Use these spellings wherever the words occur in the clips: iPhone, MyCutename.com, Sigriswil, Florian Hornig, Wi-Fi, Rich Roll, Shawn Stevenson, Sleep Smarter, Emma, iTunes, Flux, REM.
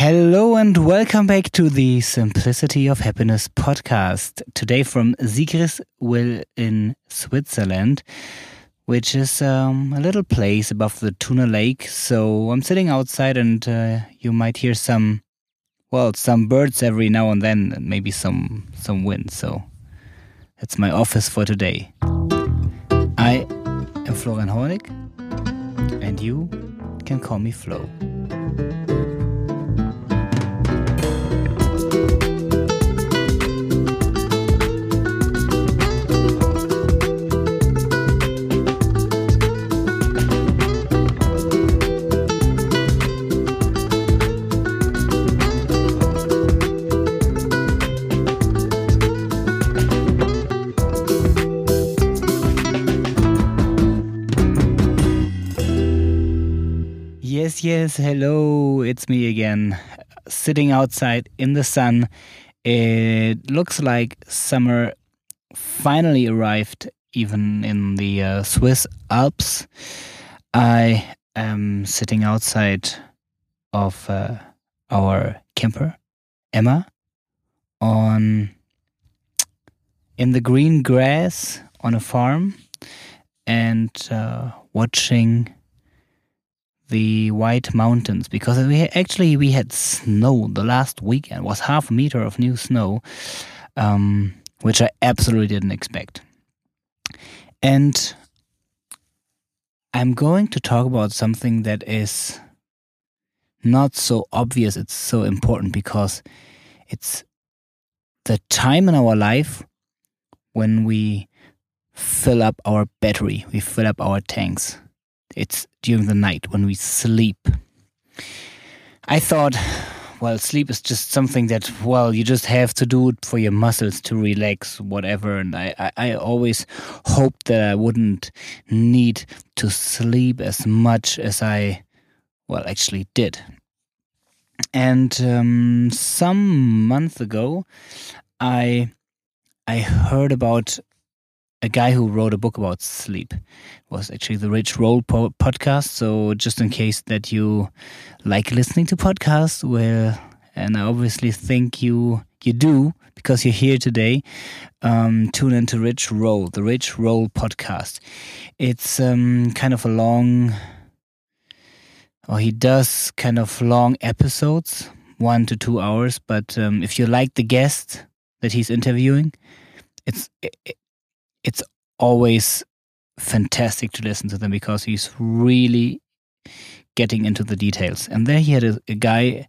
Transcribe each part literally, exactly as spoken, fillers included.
Hello and welcome back to the Simplicity of Happiness podcast. Today from Sigriswil in Switzerland, which is um, a little place above the Tuna Lake. So I'm sitting outside and uh, you might hear some, well, some birds every now and then, and maybe some, some wind. So that's my office for today. I am Florian Hornig and you can call me Flo. Yes, yes, hello, it's me again, sitting outside in the sun. It looks like summer finally arrived, even in the uh, Swiss Alps. I am sitting outside of uh, our camper, Emma, on in the green grass on a farm and uh, watching the white mountains, because we actually we had snow the last weekend. It was half a meter of new snow, um, which I absolutely didn't expect. And I'm going to talk about something that is not so obvious. It's so important because it's the time in our life when we fill up our battery, we fill up our tanks. It's during the night when we sleep. I thought, well, sleep is just something that, well, you just have to do it for your muscles to relax, whatever. And I, I, I always hoped that I wouldn't need to sleep as much as I, well, actually did. And um, some month ago, I, I heard about a guy who wrote a book about sleep. It was actually the Rich Roll po- podcast. So just in case that you like listening to podcasts, well, and I obviously think you you do because you're here today, um, tune into Rich Roll, the Rich Roll podcast. It's um, kind of a long, or he does kind of long episodes, one to two hours. But um, if you like the guest that he's interviewing, it's it, It's always fantastic to listen to them because he's really getting into the details. And there he had a, a guy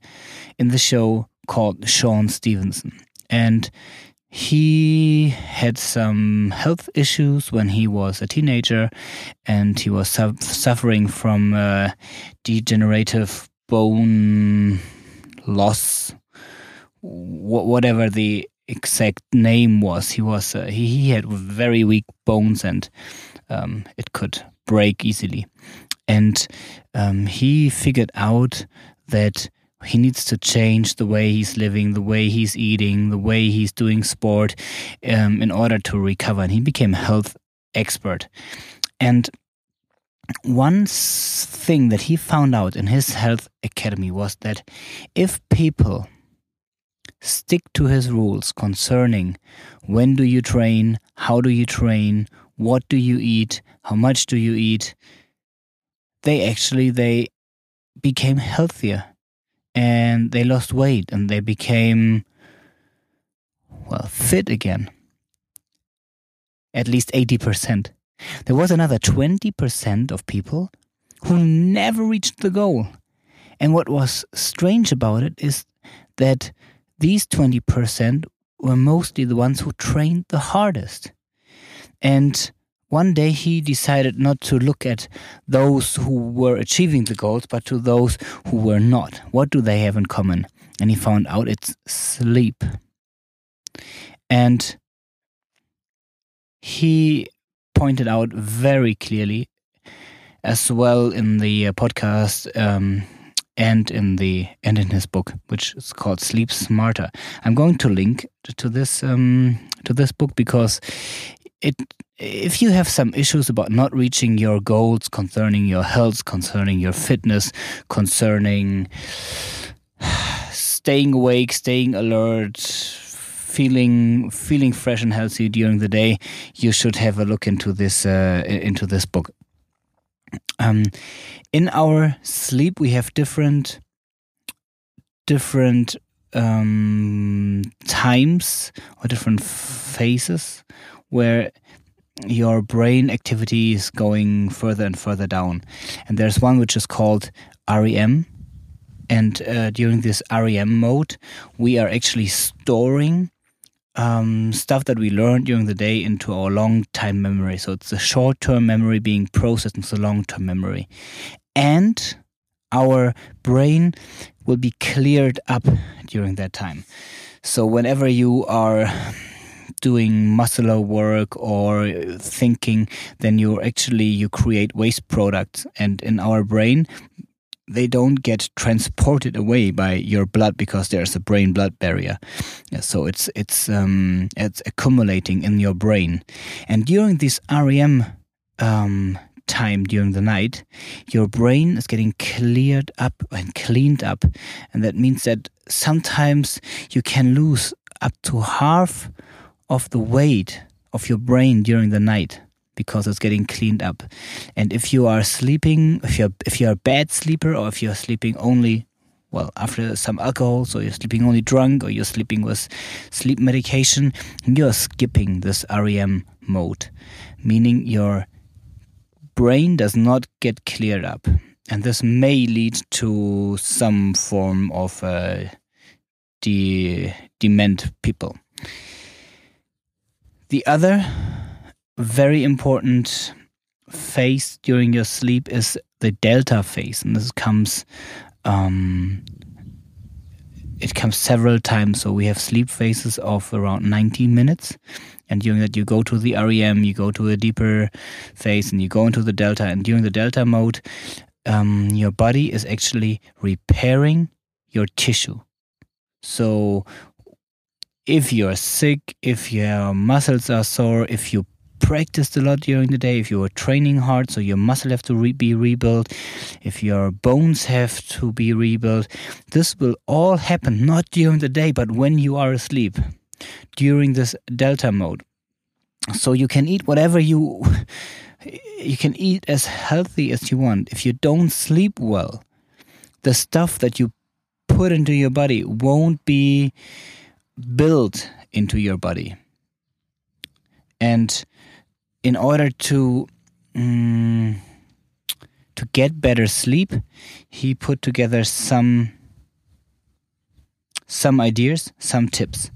in the show called Shawn Stevenson. And he had some health issues when he was a teenager, and he was su- suffering from uh, degenerative bone loss, wh- whatever the exact name was. He was uh, he, he had very weak bones, and um, it could break easily. And um, he figured out that he needs to change the way he's living, the way he's eating, the way he's doing sport, um, in order to recover. And he became a health expert. And one thing that he found out in his health academy was that if people stick to his rules concerning when do you train, how do you train, what do you eat, how much do you eat, they actually, they became healthier and they lost weight and they became, well, fit again. At least eighty percent. There was another twenty percent of people who never reached the goal. And what was strange about it is that these twenty percent were mostly the ones who trained the hardest. And one day he decided not to look at those who were achieving the goals, but to those who were not. What do they have in common? And he found out it's sleep. And he pointed out very clearly, as well in the podcast, um, and in the and in his book, which is called Sleep Smarter. I'm going to link to this um, to this book because it if you have some issues about not reaching your goals concerning your health, concerning your fitness, concerning staying awake, staying alert, feeling feeling fresh and healthy during the day, you should have a look into this uh, into this book. Um, in our sleep, we have different different um, times or different phases where your brain activity is going further and further down. And there's one which is called R E M. And uh, during this R E M mode, we are actually storing um, stuff that we learned during the day into our long-time memory. So it's the short-term memory being processed into the long-term memory. And our brain will be cleared up during that time. So whenever you are doing muscular work or thinking, then you're actually, you create waste products. And in our brain, they don't get transported away by your blood because there's a brain-blood barrier. So it's it's um, it's accumulating in your brain. And during this R E M um, time during the night, your brain is getting cleared up and cleaned up. And that means that sometimes you can lose up to half of the weight of your brain during the night, because it's getting cleaned up. And if you are sleeping, if you're if you're a bad sleeper, or if you're sleeping only, well, after some alcohol, so you're sleeping only drunk, or you're sleeping with sleep medication, you're skipping this R E M mode, meaning your brain does not get cleared up. And this may lead to some form of uh, de- dement people. The other very important phase during your sleep is the delta phase, and this comes um, it comes several times. So we have sleep phases of around ninety minutes, and during that you go to the R E M, you go to a deeper phase, and you go into the delta. And during the delta mode, um, your body is actually repairing your tissue. So if you're sick, if your muscles are sore, if you practiced a lot during the day, if you were training hard, so your muscle have to re- be rebuilt, if your bones have to be rebuilt, this will all happen not during the day, but when you are asleep, during this delta mode. So you can eat whatever you, you can eat as healthy as you want. If you don't sleep well, the stuff that you put into your body won't be built into your body. And in order to um, to get better sleep, he put together some some ideas, some tips.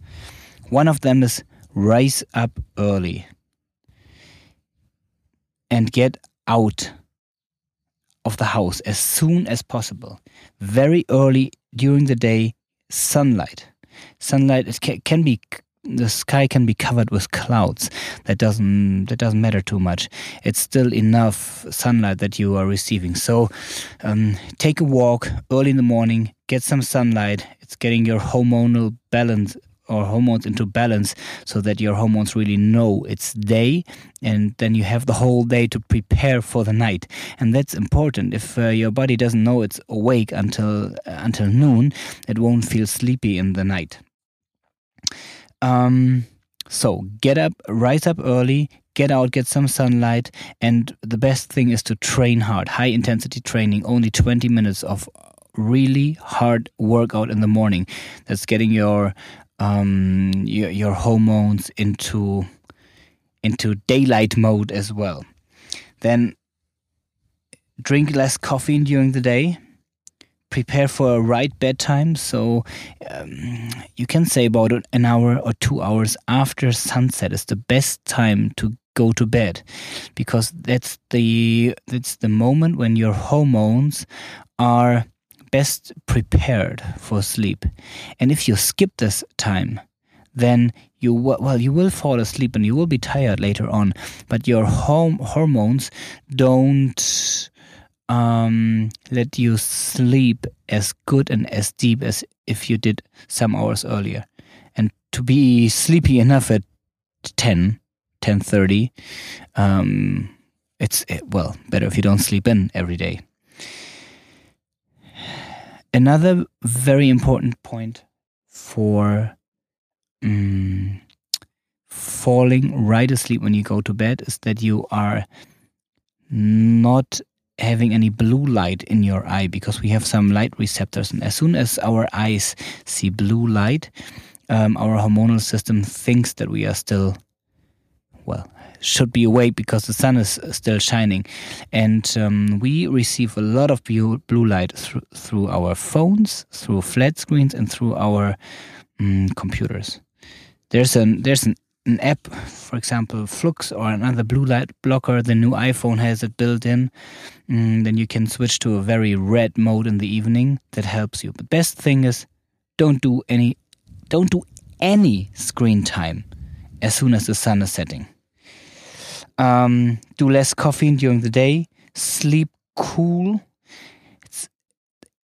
One of them is rise up early and get out of the house as soon as possible. Very early during the day, sunlight. Sunlight it ca- can be... The sky can be covered with clouds. That doesn't that doesn't matter too much. It's still enough sunlight that you are receiving. So um, take a walk early in the morning. Get some sunlight. It's getting your hormonal balance or hormones into balance, so that your hormones really know it's day, and then you have the whole day to prepare for the night. And that's important. If uh, your body doesn't know it's awake until uh, until noon, it won't feel sleepy in the night. Um, so get up, rise up early, get out, get some sunlight. And the best thing is to train hard, high intensity training, only twenty minutes of really hard workout in the morning. That's getting your, um, your, your hormones into, into daylight mode as well. Then drink less coffee during the day. Prepare for a right bedtime, so um, you can say about an hour or two hours after sunset is the best time to go to bed, because that's the that's the moment when your hormones are best prepared for sleep. And if you skip this time, then you well you will fall asleep and you will be tired later on, but your home hormones don't Um, let you sleep as good and as deep as if you did some hours earlier. And to be sleepy enough at ten, ten thirty, um, it's, well, better if you don't sleep in every day. Another very important point for um, falling right asleep when you go to bed is that you are not having any blue light in your eye, because we have some light receptors, and as soon as our eyes see blue light, um, our hormonal system thinks that we are still, well, should be awake because the sun is still shining. And um, we receive a lot of blue, blue light th- through our phones, through flat screens, and through our um, computers. There's an there's an An app, for example, Flux, or another blue light blocker. The new iPhone has it built in. Mm, then you can switch to a very red mode in the evening. That helps you. The best thing is, don't do any, don't do any screen time as soon as the sun is setting. Um, do less caffeine during the day. Sleep cool. It's,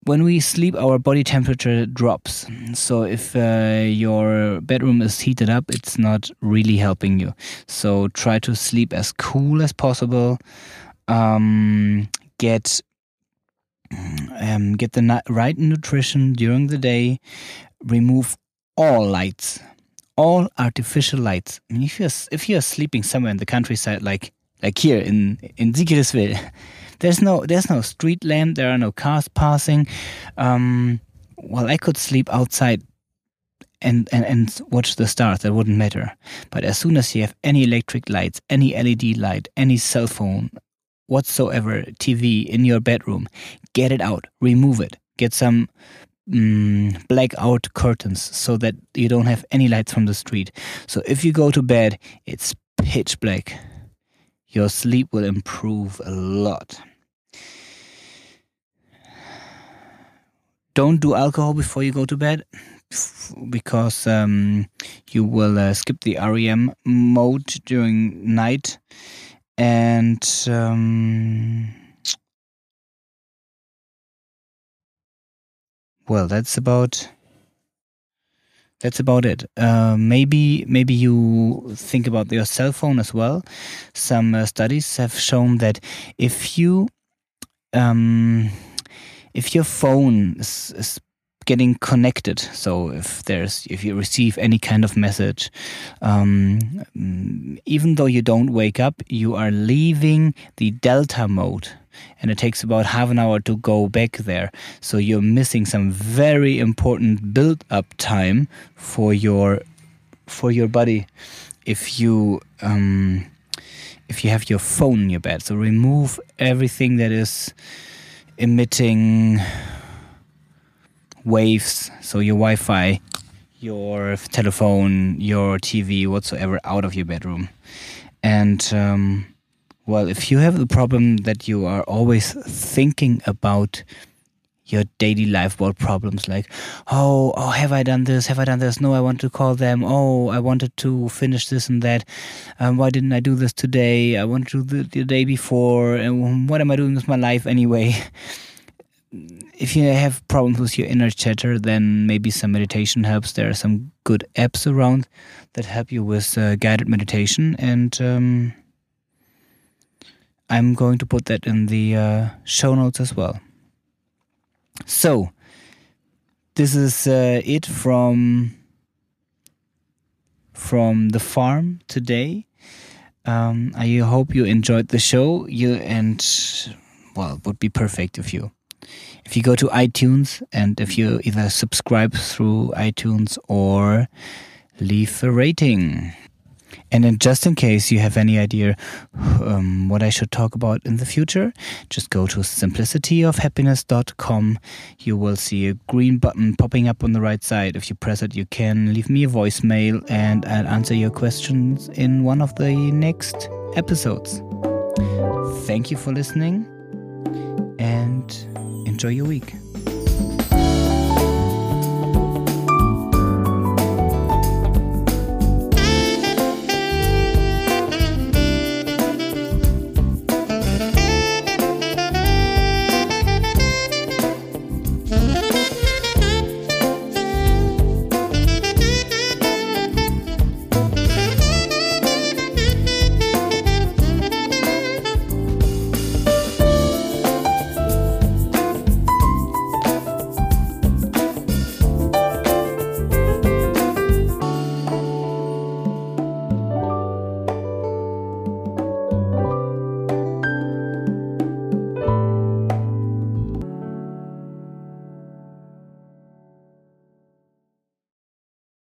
when we sleep, our body temperature drops. So if uh, your bedroom is heated up, it's not really helping you. So try to sleep as cool as possible. Um, get um, get the ni- right nutrition during the day. Remove all lights, all artificial lights. I mean, if you're if you're sleeping somewhere in the countryside, like like here in in Sigriswil, There's no, there's no street lamp. There are no cars passing. Um, well, I could sleep outside and, and, and watch the stars. That wouldn't matter. But as soon as you have any electric lights, any L E D light, any cell phone, whatsoever, T V in your bedroom, get it out. Remove it. Get some um, blackout curtains so that you don't have any lights from the street. So if you go to bed, it's pitch black. Your sleep will improve a lot. Don't do alcohol before you go to bed, because um, you will uh, skip the R E M mode during night. And um, well, that's about That's about it. Uh, maybe maybe you think about your cell phone as well. Some uh, studies have shown that if you um, if your phone is, is getting connected, so if there's if you receive any kind of message, um, even though you don't wake up, you are leaving the delta mode. And it takes about half an hour to go back there. So you're missing some very important build-up time for your for your body if you um, if you have your phone in your bed. So remove everything that is emitting waves. So your Wi-Fi, your telephone, your T V, whatsoever, out of your bedroom. And Um, Well, if you have the problem that you are always thinking about your daily life world problems, like, oh, oh, have I done this? Have I done this? No, I want to call them. Oh, I wanted to finish this and that. Um, why didn't I do this today? I wanted to do the, the day before. And what am I doing with my life anyway? If you have problems with your inner chatter, then maybe some meditation helps. There are some good apps around that help you with uh, guided meditation, and Um, I'm going to put that in the uh, show notes as well. So, this is uh, it from from the farm today. Um, I hope you enjoyed the show. You and well, it would be perfect if you if you go to iTunes, and if you either subscribe through iTunes or leave a rating. And then just in case you have any idea um, what I should talk about in the future, just go to simplicity of happiness dot com. You will see a green button popping up on the right side. If you press it, you can leave me a voicemail, and I'll answer your questions in one of the next episodes. Thank you for listening, and enjoy your week.